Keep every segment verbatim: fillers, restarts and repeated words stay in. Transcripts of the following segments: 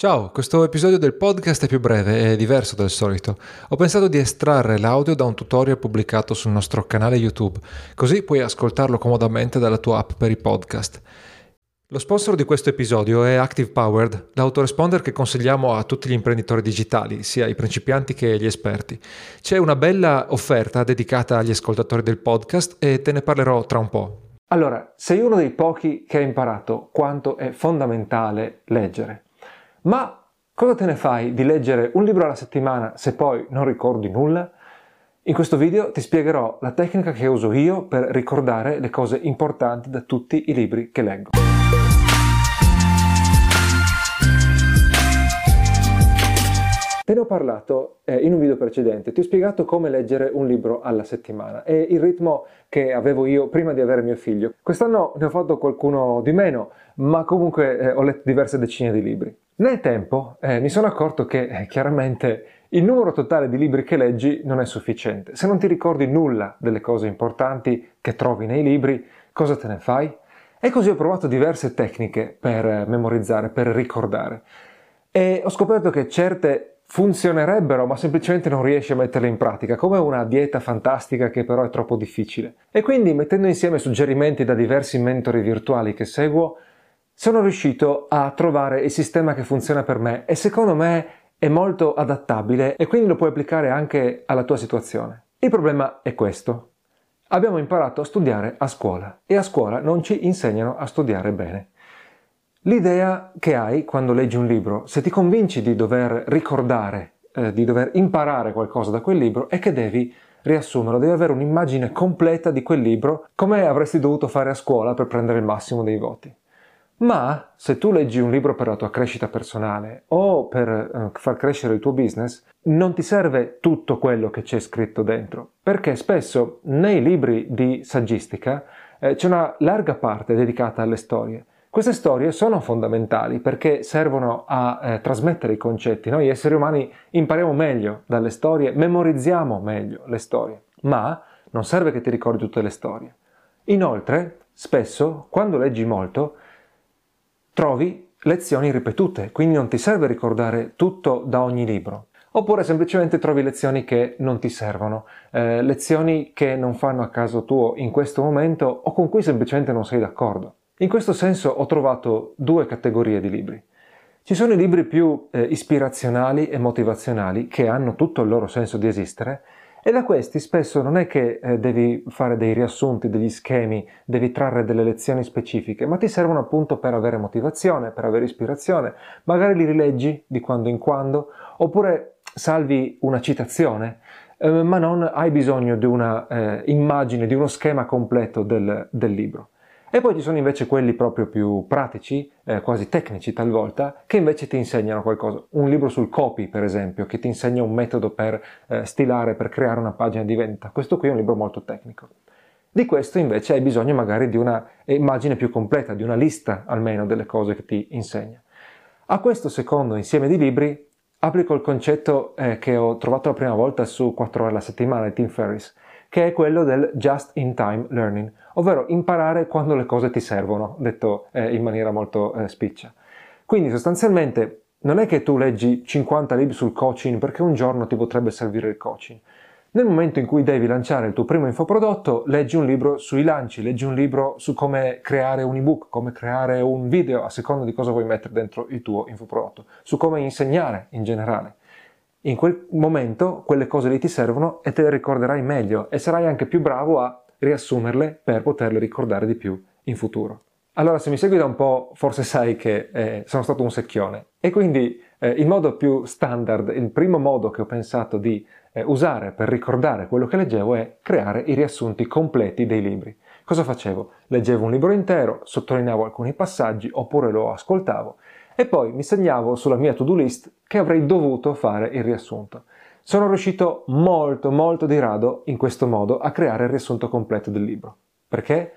Ciao, questo episodio del podcast è più breve e diverso dal solito. Ho pensato di estrarre l'audio da un tutorial pubblicato sul nostro canale YouTube, così puoi ascoltarlo comodamente dalla tua app per i podcast. Lo sponsor di questo episodio è Active Powered, l'autoresponder che consigliamo a tutti gli imprenditori digitali, sia i principianti che gli esperti. C'è una bella offerta dedicata agli ascoltatori del podcast e te ne parlerò tra un po'. Allora, sei uno dei pochi che ha imparato quanto è fondamentale leggere. Ma cosa te ne fai di leggere un libro alla settimana se poi non ricordi nulla? In questo video ti spiegherò la tecnica che uso io per ricordare le cose importanti da tutti i libri che leggo. Te ne ho parlato eh, in un video precedente, ti ho spiegato come leggere un libro alla settimana e il ritmo che avevo io prima di avere mio figlio. Quest'anno ne ho fatto qualcuno di meno, ma comunque eh, ho letto diverse decine di libri. Nel tempo eh, mi sono accorto che eh, chiaramente il numero totale di libri che leggi non è sufficiente. Se non ti ricordi nulla delle cose importanti che trovi nei libri, cosa te ne fai? E così ho provato diverse tecniche per eh, memorizzare, per ricordare. E ho scoperto che certe funzionerebbero, ma semplicemente non riesci a metterle in pratica, come una dieta fantastica che però è troppo difficile. E quindi, mettendo insieme suggerimenti da diversi mentori virtuali che seguo, sono riuscito a trovare il sistema che funziona per me e secondo me è molto adattabile e quindi lo puoi applicare anche alla tua situazione. Il problema è questo. Abbiamo imparato a studiare a scuola e a scuola non ci insegnano a studiare bene. L'idea che hai quando leggi un libro, se ti convinci di dover ricordare, eh, di dover imparare qualcosa da quel libro, è che devi riassumerlo, devi avere un'immagine completa di quel libro come avresti dovuto fare a scuola per prendere il massimo dei voti. Ma se tu leggi un libro per la tua crescita personale o per far crescere il tuo business, non ti serve tutto quello che c'è scritto dentro, perché spesso nei libri di saggistica eh, c'è una larga parte dedicata alle storie. Queste storie sono fondamentali perché servono a eh, trasmettere i concetti. Noi esseri umani impariamo meglio dalle storie, memorizziamo meglio le storie, ma non serve che ti ricordi tutte le storie. Inoltre, spesso, quando leggi molto, trovi lezioni ripetute, quindi non ti serve ricordare tutto da ogni libro. Oppure semplicemente trovi lezioni che non ti servono, eh, lezioni che non fanno a caso tuo in questo momento o con cui semplicemente non sei d'accordo. In questo senso ho trovato due categorie di libri. Ci sono i libri più eh, ispirazionali e motivazionali, che hanno tutto il loro senso di esistere, e da questi spesso non è che eh, devi fare dei riassunti, degli schemi, devi trarre delle lezioni specifiche, ma ti servono appunto per avere motivazione, per avere ispirazione. Magari li rileggi di quando in quando, oppure salvi una citazione, eh, ma non hai bisogno di una eh, immagine, di uno schema completo del, del libro. E poi ci sono invece quelli proprio più pratici, eh, quasi tecnici talvolta, che invece ti insegnano qualcosa. Un libro sul copy, per esempio, che ti insegna un metodo per eh, stilare, per creare una pagina di vendita. Questo qui è un libro molto tecnico. Di questo invece hai bisogno magari di una immagine più completa, di una lista almeno delle cose che ti insegna. A questo secondo insieme di libri applico il concetto eh, che ho trovato la prima volta su quattro ore alla settimana di Tim Ferriss, che è quello del just in time learning, ovvero imparare quando le cose ti servono, detto eh, in maniera molto eh, spiccia. Quindi sostanzialmente non è che tu leggi cinquanta libri sul coaching perché un giorno ti potrebbe servire il coaching. Nel momento in cui devi lanciare il tuo primo infoprodotto, leggi un libro sui lanci, leggi un libro su come creare un ebook, come creare un video, a seconda di cosa vuoi mettere dentro il tuo infoprodotto, su come insegnare in generale. In quel momento quelle cose lì ti servono e te le ricorderai meglio e sarai anche più bravo a riassumerle per poterle ricordare di più in futuro. Allora, se mi segui da un po', forse sai che eh, sono stato un secchione e quindi eh, il modo più standard, il primo modo che ho pensato di eh, usare per ricordare quello che leggevo è creare i riassunti completi dei libri. Cosa facevo? Leggevo un libro intero, sottolineavo alcuni passaggi oppure lo ascoltavo e poi mi segnavo sulla mia to-do list che avrei dovuto fare il riassunto. Sono riuscito molto molto di rado in questo modo a creare il riassunto completo del libro. Perché?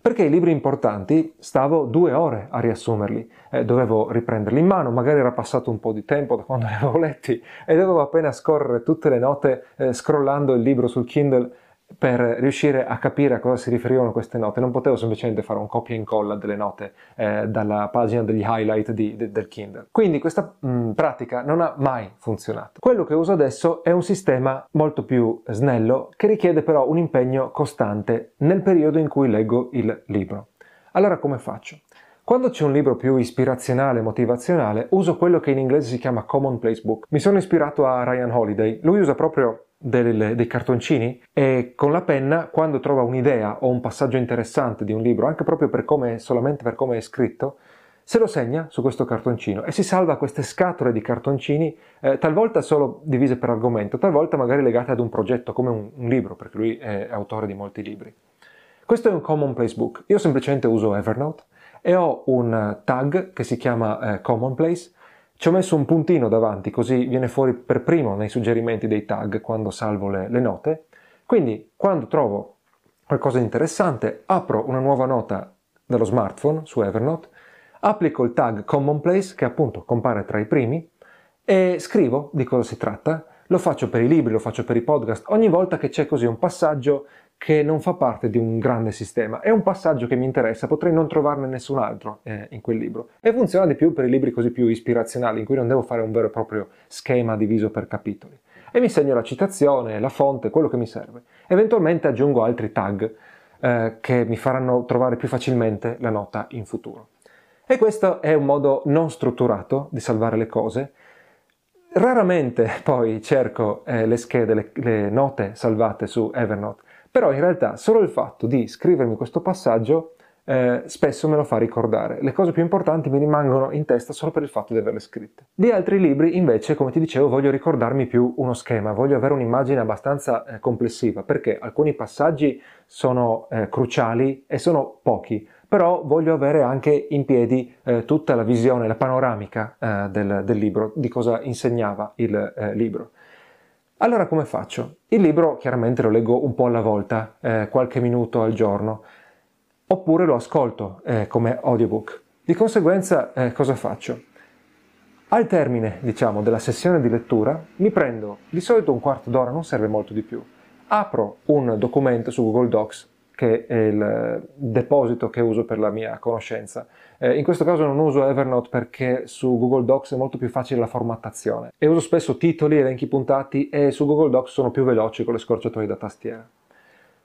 Perché i libri importanti stavo due ore a riassumerli, eh, dovevo riprenderli in mano, magari era passato un po' di tempo da quando li avevo letti e dovevo appena scorrere tutte le note eh, scrollando il libro sul Kindle per riuscire a capire a cosa si riferivano queste note. Non potevo semplicemente fare un copia e incolla delle note eh, dalla pagina degli highlight di, de, del Kindle. Quindi questa mh, pratica non ha mai funzionato. Quello che uso adesso è un sistema molto più snello, che richiede però un impegno costante nel periodo in cui leggo il libro. Allora, come faccio? Quando c'è un libro più ispirazionale e motivazionale, uso quello che in inglese si chiama commonplace book. Mi sono ispirato a Ryan Holiday. Lui usa proprio Dei, dei cartoncini, e con la penna, quando trova un'idea o un passaggio interessante di un libro, anche proprio per come, solamente per come è scritto, se lo segna su questo cartoncino e si salva queste scatole di cartoncini, eh, talvolta solo divise per argomento, talvolta magari legate ad un progetto come un, un libro, perché lui è autore di molti libri. Questo è un commonplace book. Io semplicemente uso Evernote e ho un tag che si chiama eh, commonplace. Ci ho messo un puntino davanti, così viene fuori per primo nei suggerimenti dei tag quando salvo le, le note. Quindi, quando trovo qualcosa di interessante, apro una nuova nota dallo smartphone su Evernote, applico il tag commonplace, che appunto compare tra i primi, e scrivo di cosa si tratta. Lo faccio per i libri, lo faccio per i podcast, ogni volta che c'è così un passaggio che non fa parte di un grande sistema, è un passaggio che mi interessa, potrei non trovarne nessun altro eh, in quel libro. E funziona di più per i libri così più ispirazionali, in cui non devo fare un vero e proprio schema diviso per capitoli. E mi segno la citazione, la fonte, quello che mi serve. Eventualmente aggiungo altri tag eh, che mi faranno trovare più facilmente la nota in futuro. E questo è un modo non strutturato di salvare le cose. Raramente poi cerco eh, le schede, le, le note salvate su Evernote. Però in realtà solo il fatto di scrivermi questo passaggio eh, spesso me lo fa ricordare. Le cose più importanti mi rimangono in testa solo per il fatto di averle scritte. Di altri libri invece, come ti dicevo, voglio ricordarmi più uno schema, voglio avere un'immagine abbastanza eh, complessiva, perché alcuni passaggi sono eh, cruciali e sono pochi, però voglio avere anche in piedi eh, tutta la visione, la panoramica eh, del, del libro, di cosa insegnava il eh, libro. Allora, come faccio? Il libro chiaramente lo leggo un po' alla volta, eh, qualche minuto al giorno, oppure lo ascolto eh, come audiobook. Di conseguenza eh, cosa faccio? Al termine, diciamo, della sessione di lettura mi prendo di solito un quarto d'ora, non serve molto di più. Apro un documento su Google Docs, che è il deposito che uso per la mia conoscenza. Eh, in questo caso non uso Evernote perché su Google Docs è molto più facile la formattazione e uso spesso titoli, elenchi puntati, e su Google Docs sono più veloci con le scorciatoie da tastiera.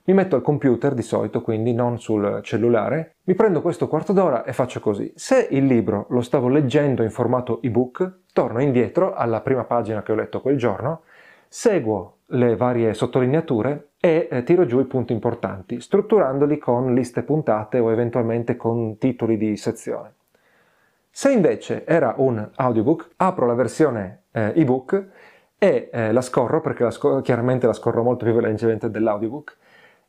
Mi metto al computer di solito, quindi non sul cellulare, mi prendo questo quarto d'ora e faccio così. Se il libro lo stavo leggendo in formato ebook, torno indietro alla prima pagina che ho letto quel giorno, seguo le varie sottolineature e eh, tiro giù i punti importanti, strutturandoli con liste puntate o eventualmente con titoli di sezione. Se invece era un audiobook, apro la versione eh, ebook e eh, la scorro, perché la scorro, chiaramente la scorro molto più velocemente dell'audiobook,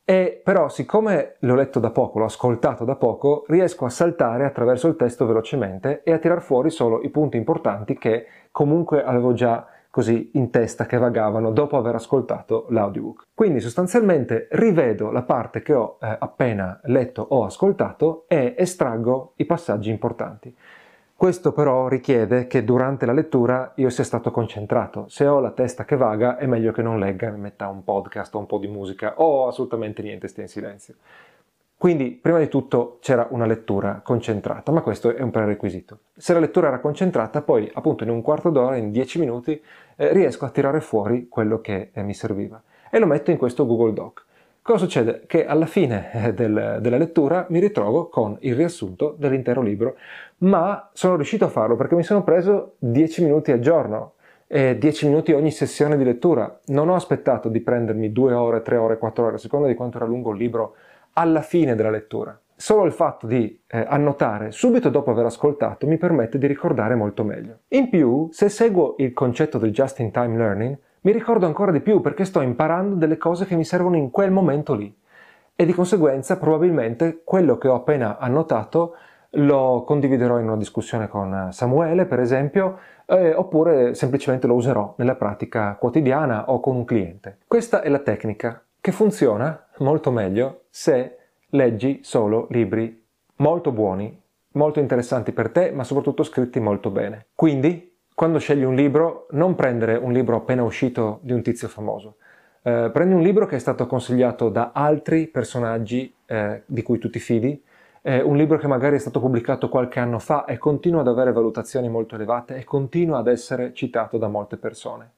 e però siccome l'ho letto da poco, l'ho ascoltato da poco, riesco a saltare attraverso il testo velocemente e a tirar fuori solo i punti importanti che comunque avevo già così in testa, che vagavano dopo aver ascoltato l'audiobook. Quindi sostanzialmente rivedo la parte che ho eh, appena letto o ascoltato e estraggo i passaggi importanti. Questo però richiede che durante la lettura io sia stato concentrato. Se ho la testa che vaga è meglio che non legga e mi metta un podcast o un po' di musica o assolutamente niente, stia in silenzio. Quindi prima di tutto c'era una lettura concentrata, ma questo è un prerequisito. Se la lettura era concentrata, poi appunto in un quarto d'ora, in dieci minuti, eh, riesco a tirare fuori quello che eh, mi serviva e lo metto in questo Google Doc. Cosa succede? Che alla fine eh, del, della lettura mi ritrovo con il riassunto dell'intero libro, ma sono riuscito a farlo perché mi sono preso dieci minuti al giorno, eh, dieci minuti ogni sessione di lettura. Non ho aspettato di prendermi due ore, tre ore, quattro ore, a seconda di quanto era lungo il libro, alla fine della lettura. Solo il fatto di eh, annotare subito dopo aver ascoltato mi permette di ricordare molto meglio. In più, se seguo il concetto del just-in-time learning, mi ricordo ancora di più perché sto imparando delle cose che mi servono in quel momento lì. E di conseguenza, probabilmente, quello che ho appena annotato lo condividerò in una discussione con Samuele, per esempio, eh, oppure semplicemente lo userò nella pratica quotidiana o con un cliente. Questa è la tecnica che funziona molto meglio se leggi solo libri molto buoni, molto interessanti per te, ma soprattutto scritti molto bene. Quindi, quando scegli un libro, non prendere un libro appena uscito di un tizio famoso. Eh, prendi un libro che è stato consigliato da altri personaggi eh, di cui tu ti fidi, eh, un libro che magari è stato pubblicato qualche anno fa e continua ad avere valutazioni molto elevate e continua ad essere citato da molte persone.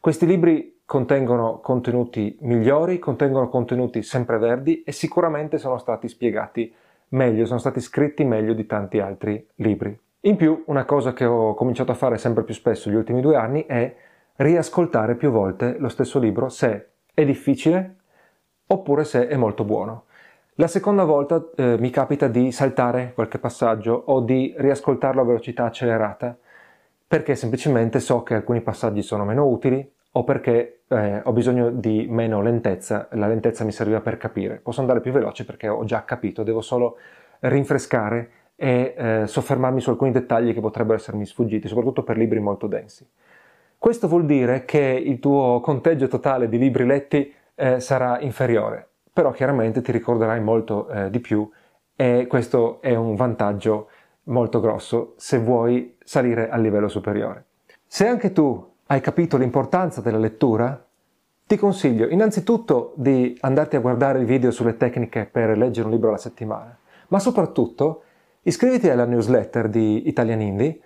Questi libri contengono contenuti migliori, contengono contenuti sempreverdi e sicuramente sono stati spiegati meglio, sono stati scritti meglio di tanti altri libri. In più, una cosa che ho cominciato a fare sempre più spesso gli ultimi due anni è riascoltare più volte lo stesso libro se è difficile oppure se è molto buono. La seconda volta eh, mi capita di saltare qualche passaggio o di riascoltarlo a velocità accelerata perché semplicemente so che alcuni passaggi sono meno utili o perché eh, ho bisogno di meno lentezza, la lentezza mi serviva per capire. Posso andare più veloce perché ho già capito, devo solo rinfrescare e eh, soffermarmi su alcuni dettagli che potrebbero essermi sfuggiti, soprattutto per libri molto densi. Questo vuol dire che il tuo conteggio totale di libri letti eh, sarà inferiore, però chiaramente ti ricorderai molto eh, di più e questo è un vantaggio molto grosso se vuoi salire al livello superiore. Se anche tu hai capito l'importanza della lettura, ti consiglio innanzitutto di andarti a guardare il video sulle tecniche per leggere un libro alla settimana, ma soprattutto iscriviti alla newsletter di Italian Indie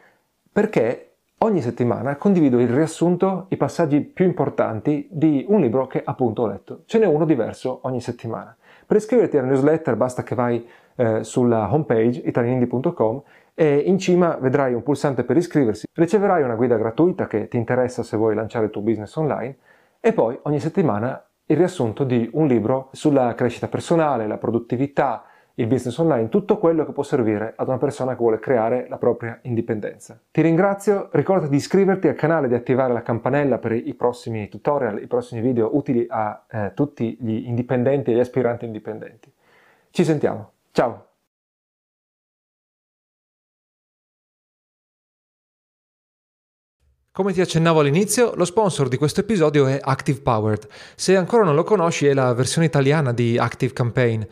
perché ogni settimana condivido il riassunto, i passaggi più importanti di un libro che appunto ho letto. Ce n'è uno diverso ogni settimana. Per iscriverti alla newsletter basta che vai eh, sulla homepage italian indie punto com e in cima vedrai un pulsante per iscriversi. Riceverai una guida gratuita che ti interessa se vuoi lanciare il tuo business online e poi ogni settimana il riassunto di un libro sulla crescita personale, la produttività, il business online, tutto quello che può servire ad una persona che vuole creare la propria indipendenza. Ti ringrazio, ricordati di iscriverti al canale e di attivare la campanella per i prossimi tutorial, i prossimi video utili a eh, tutti gli indipendenti e gli aspiranti indipendenti. Ci sentiamo, ciao! Come ti accennavo all'inizio, lo sponsor di questo episodio è Active Powered. Se ancora non lo conosci, è la versione italiana di ActiveCampaign.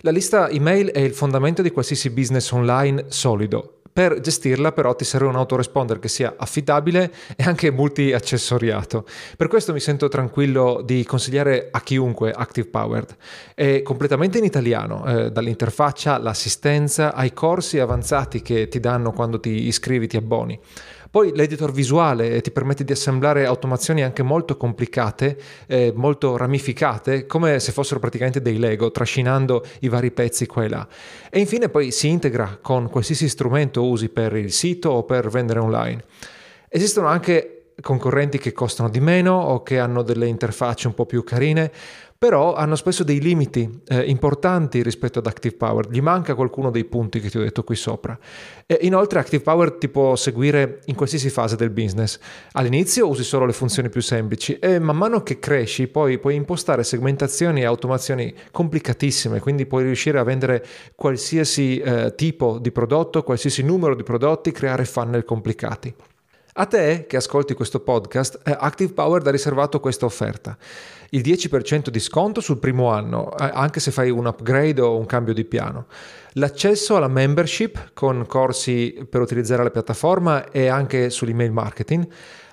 La lista email è il fondamento di qualsiasi business online solido. Per gestirla però ti serve un autoresponder che sia affidabile e anche multi-accessoriato. Per questo mi sento tranquillo di consigliare a chiunque Active Powered. È completamente in italiano, eh, dall'interfaccia all'assistenza ai corsi avanzati che ti danno quando ti iscrivi, ti abboni. Poi l'editor visuale ti permette di assemblare automazioni anche molto complicate, eh, molto ramificate, come se fossero praticamente dei Lego, trascinando i vari pezzi qua e là. E infine poi si integra con qualsiasi strumento usi per il sito o per vendere online. Esistono anche concorrenti che costano di meno o che hanno delle interfacce un po' più carine, però hanno spesso dei limiti eh, importanti rispetto ad Active Power, gli manca qualcuno dei punti che ti ho detto qui sopra. E inoltre Active Power ti può seguire in qualsiasi fase del business. All'inizio usi solo le funzioni più semplici e man mano che cresci poi puoi impostare segmentazioni e automazioni complicatissime, quindi puoi riuscire a vendere qualsiasi eh, tipo di prodotto, qualsiasi numero di prodotti, creare funnel complicati. A te che ascolti questo podcast, Active Power ha riservato questa offerta. Il dieci per cento di sconto sul primo anno, anche se fai un upgrade o un cambio di piano. L'accesso alla membership con corsi per utilizzare la piattaforma e anche sull'email marketing.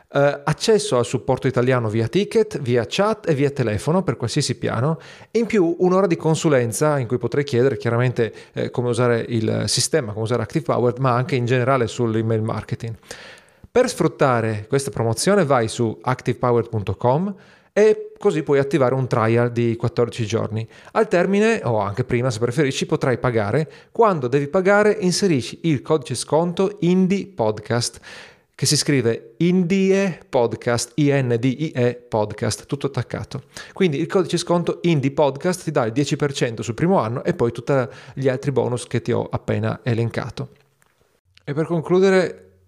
Uh, accesso al supporto italiano via ticket, via chat e via telefono per qualsiasi piano, e in più un'ora di consulenza in cui potrei chiedere chiaramente eh, come usare il sistema, come usare Active Power, ma anche in generale sull'email marketing. Per sfruttare questa promozione vai su active power punto com e così puoi attivare un trial di quattordici giorni. Al termine, o anche prima se preferisci, potrai pagare. Quando devi pagare inserisci il codice sconto Indie Podcast, che si scrive Indie Podcast, I N D I E Podcast, tutto attaccato. Quindi il codice sconto Indie Podcast ti dà il dieci per cento sul primo anno e poi tutti gli altri bonus che ti ho appena elencato. E per concludere,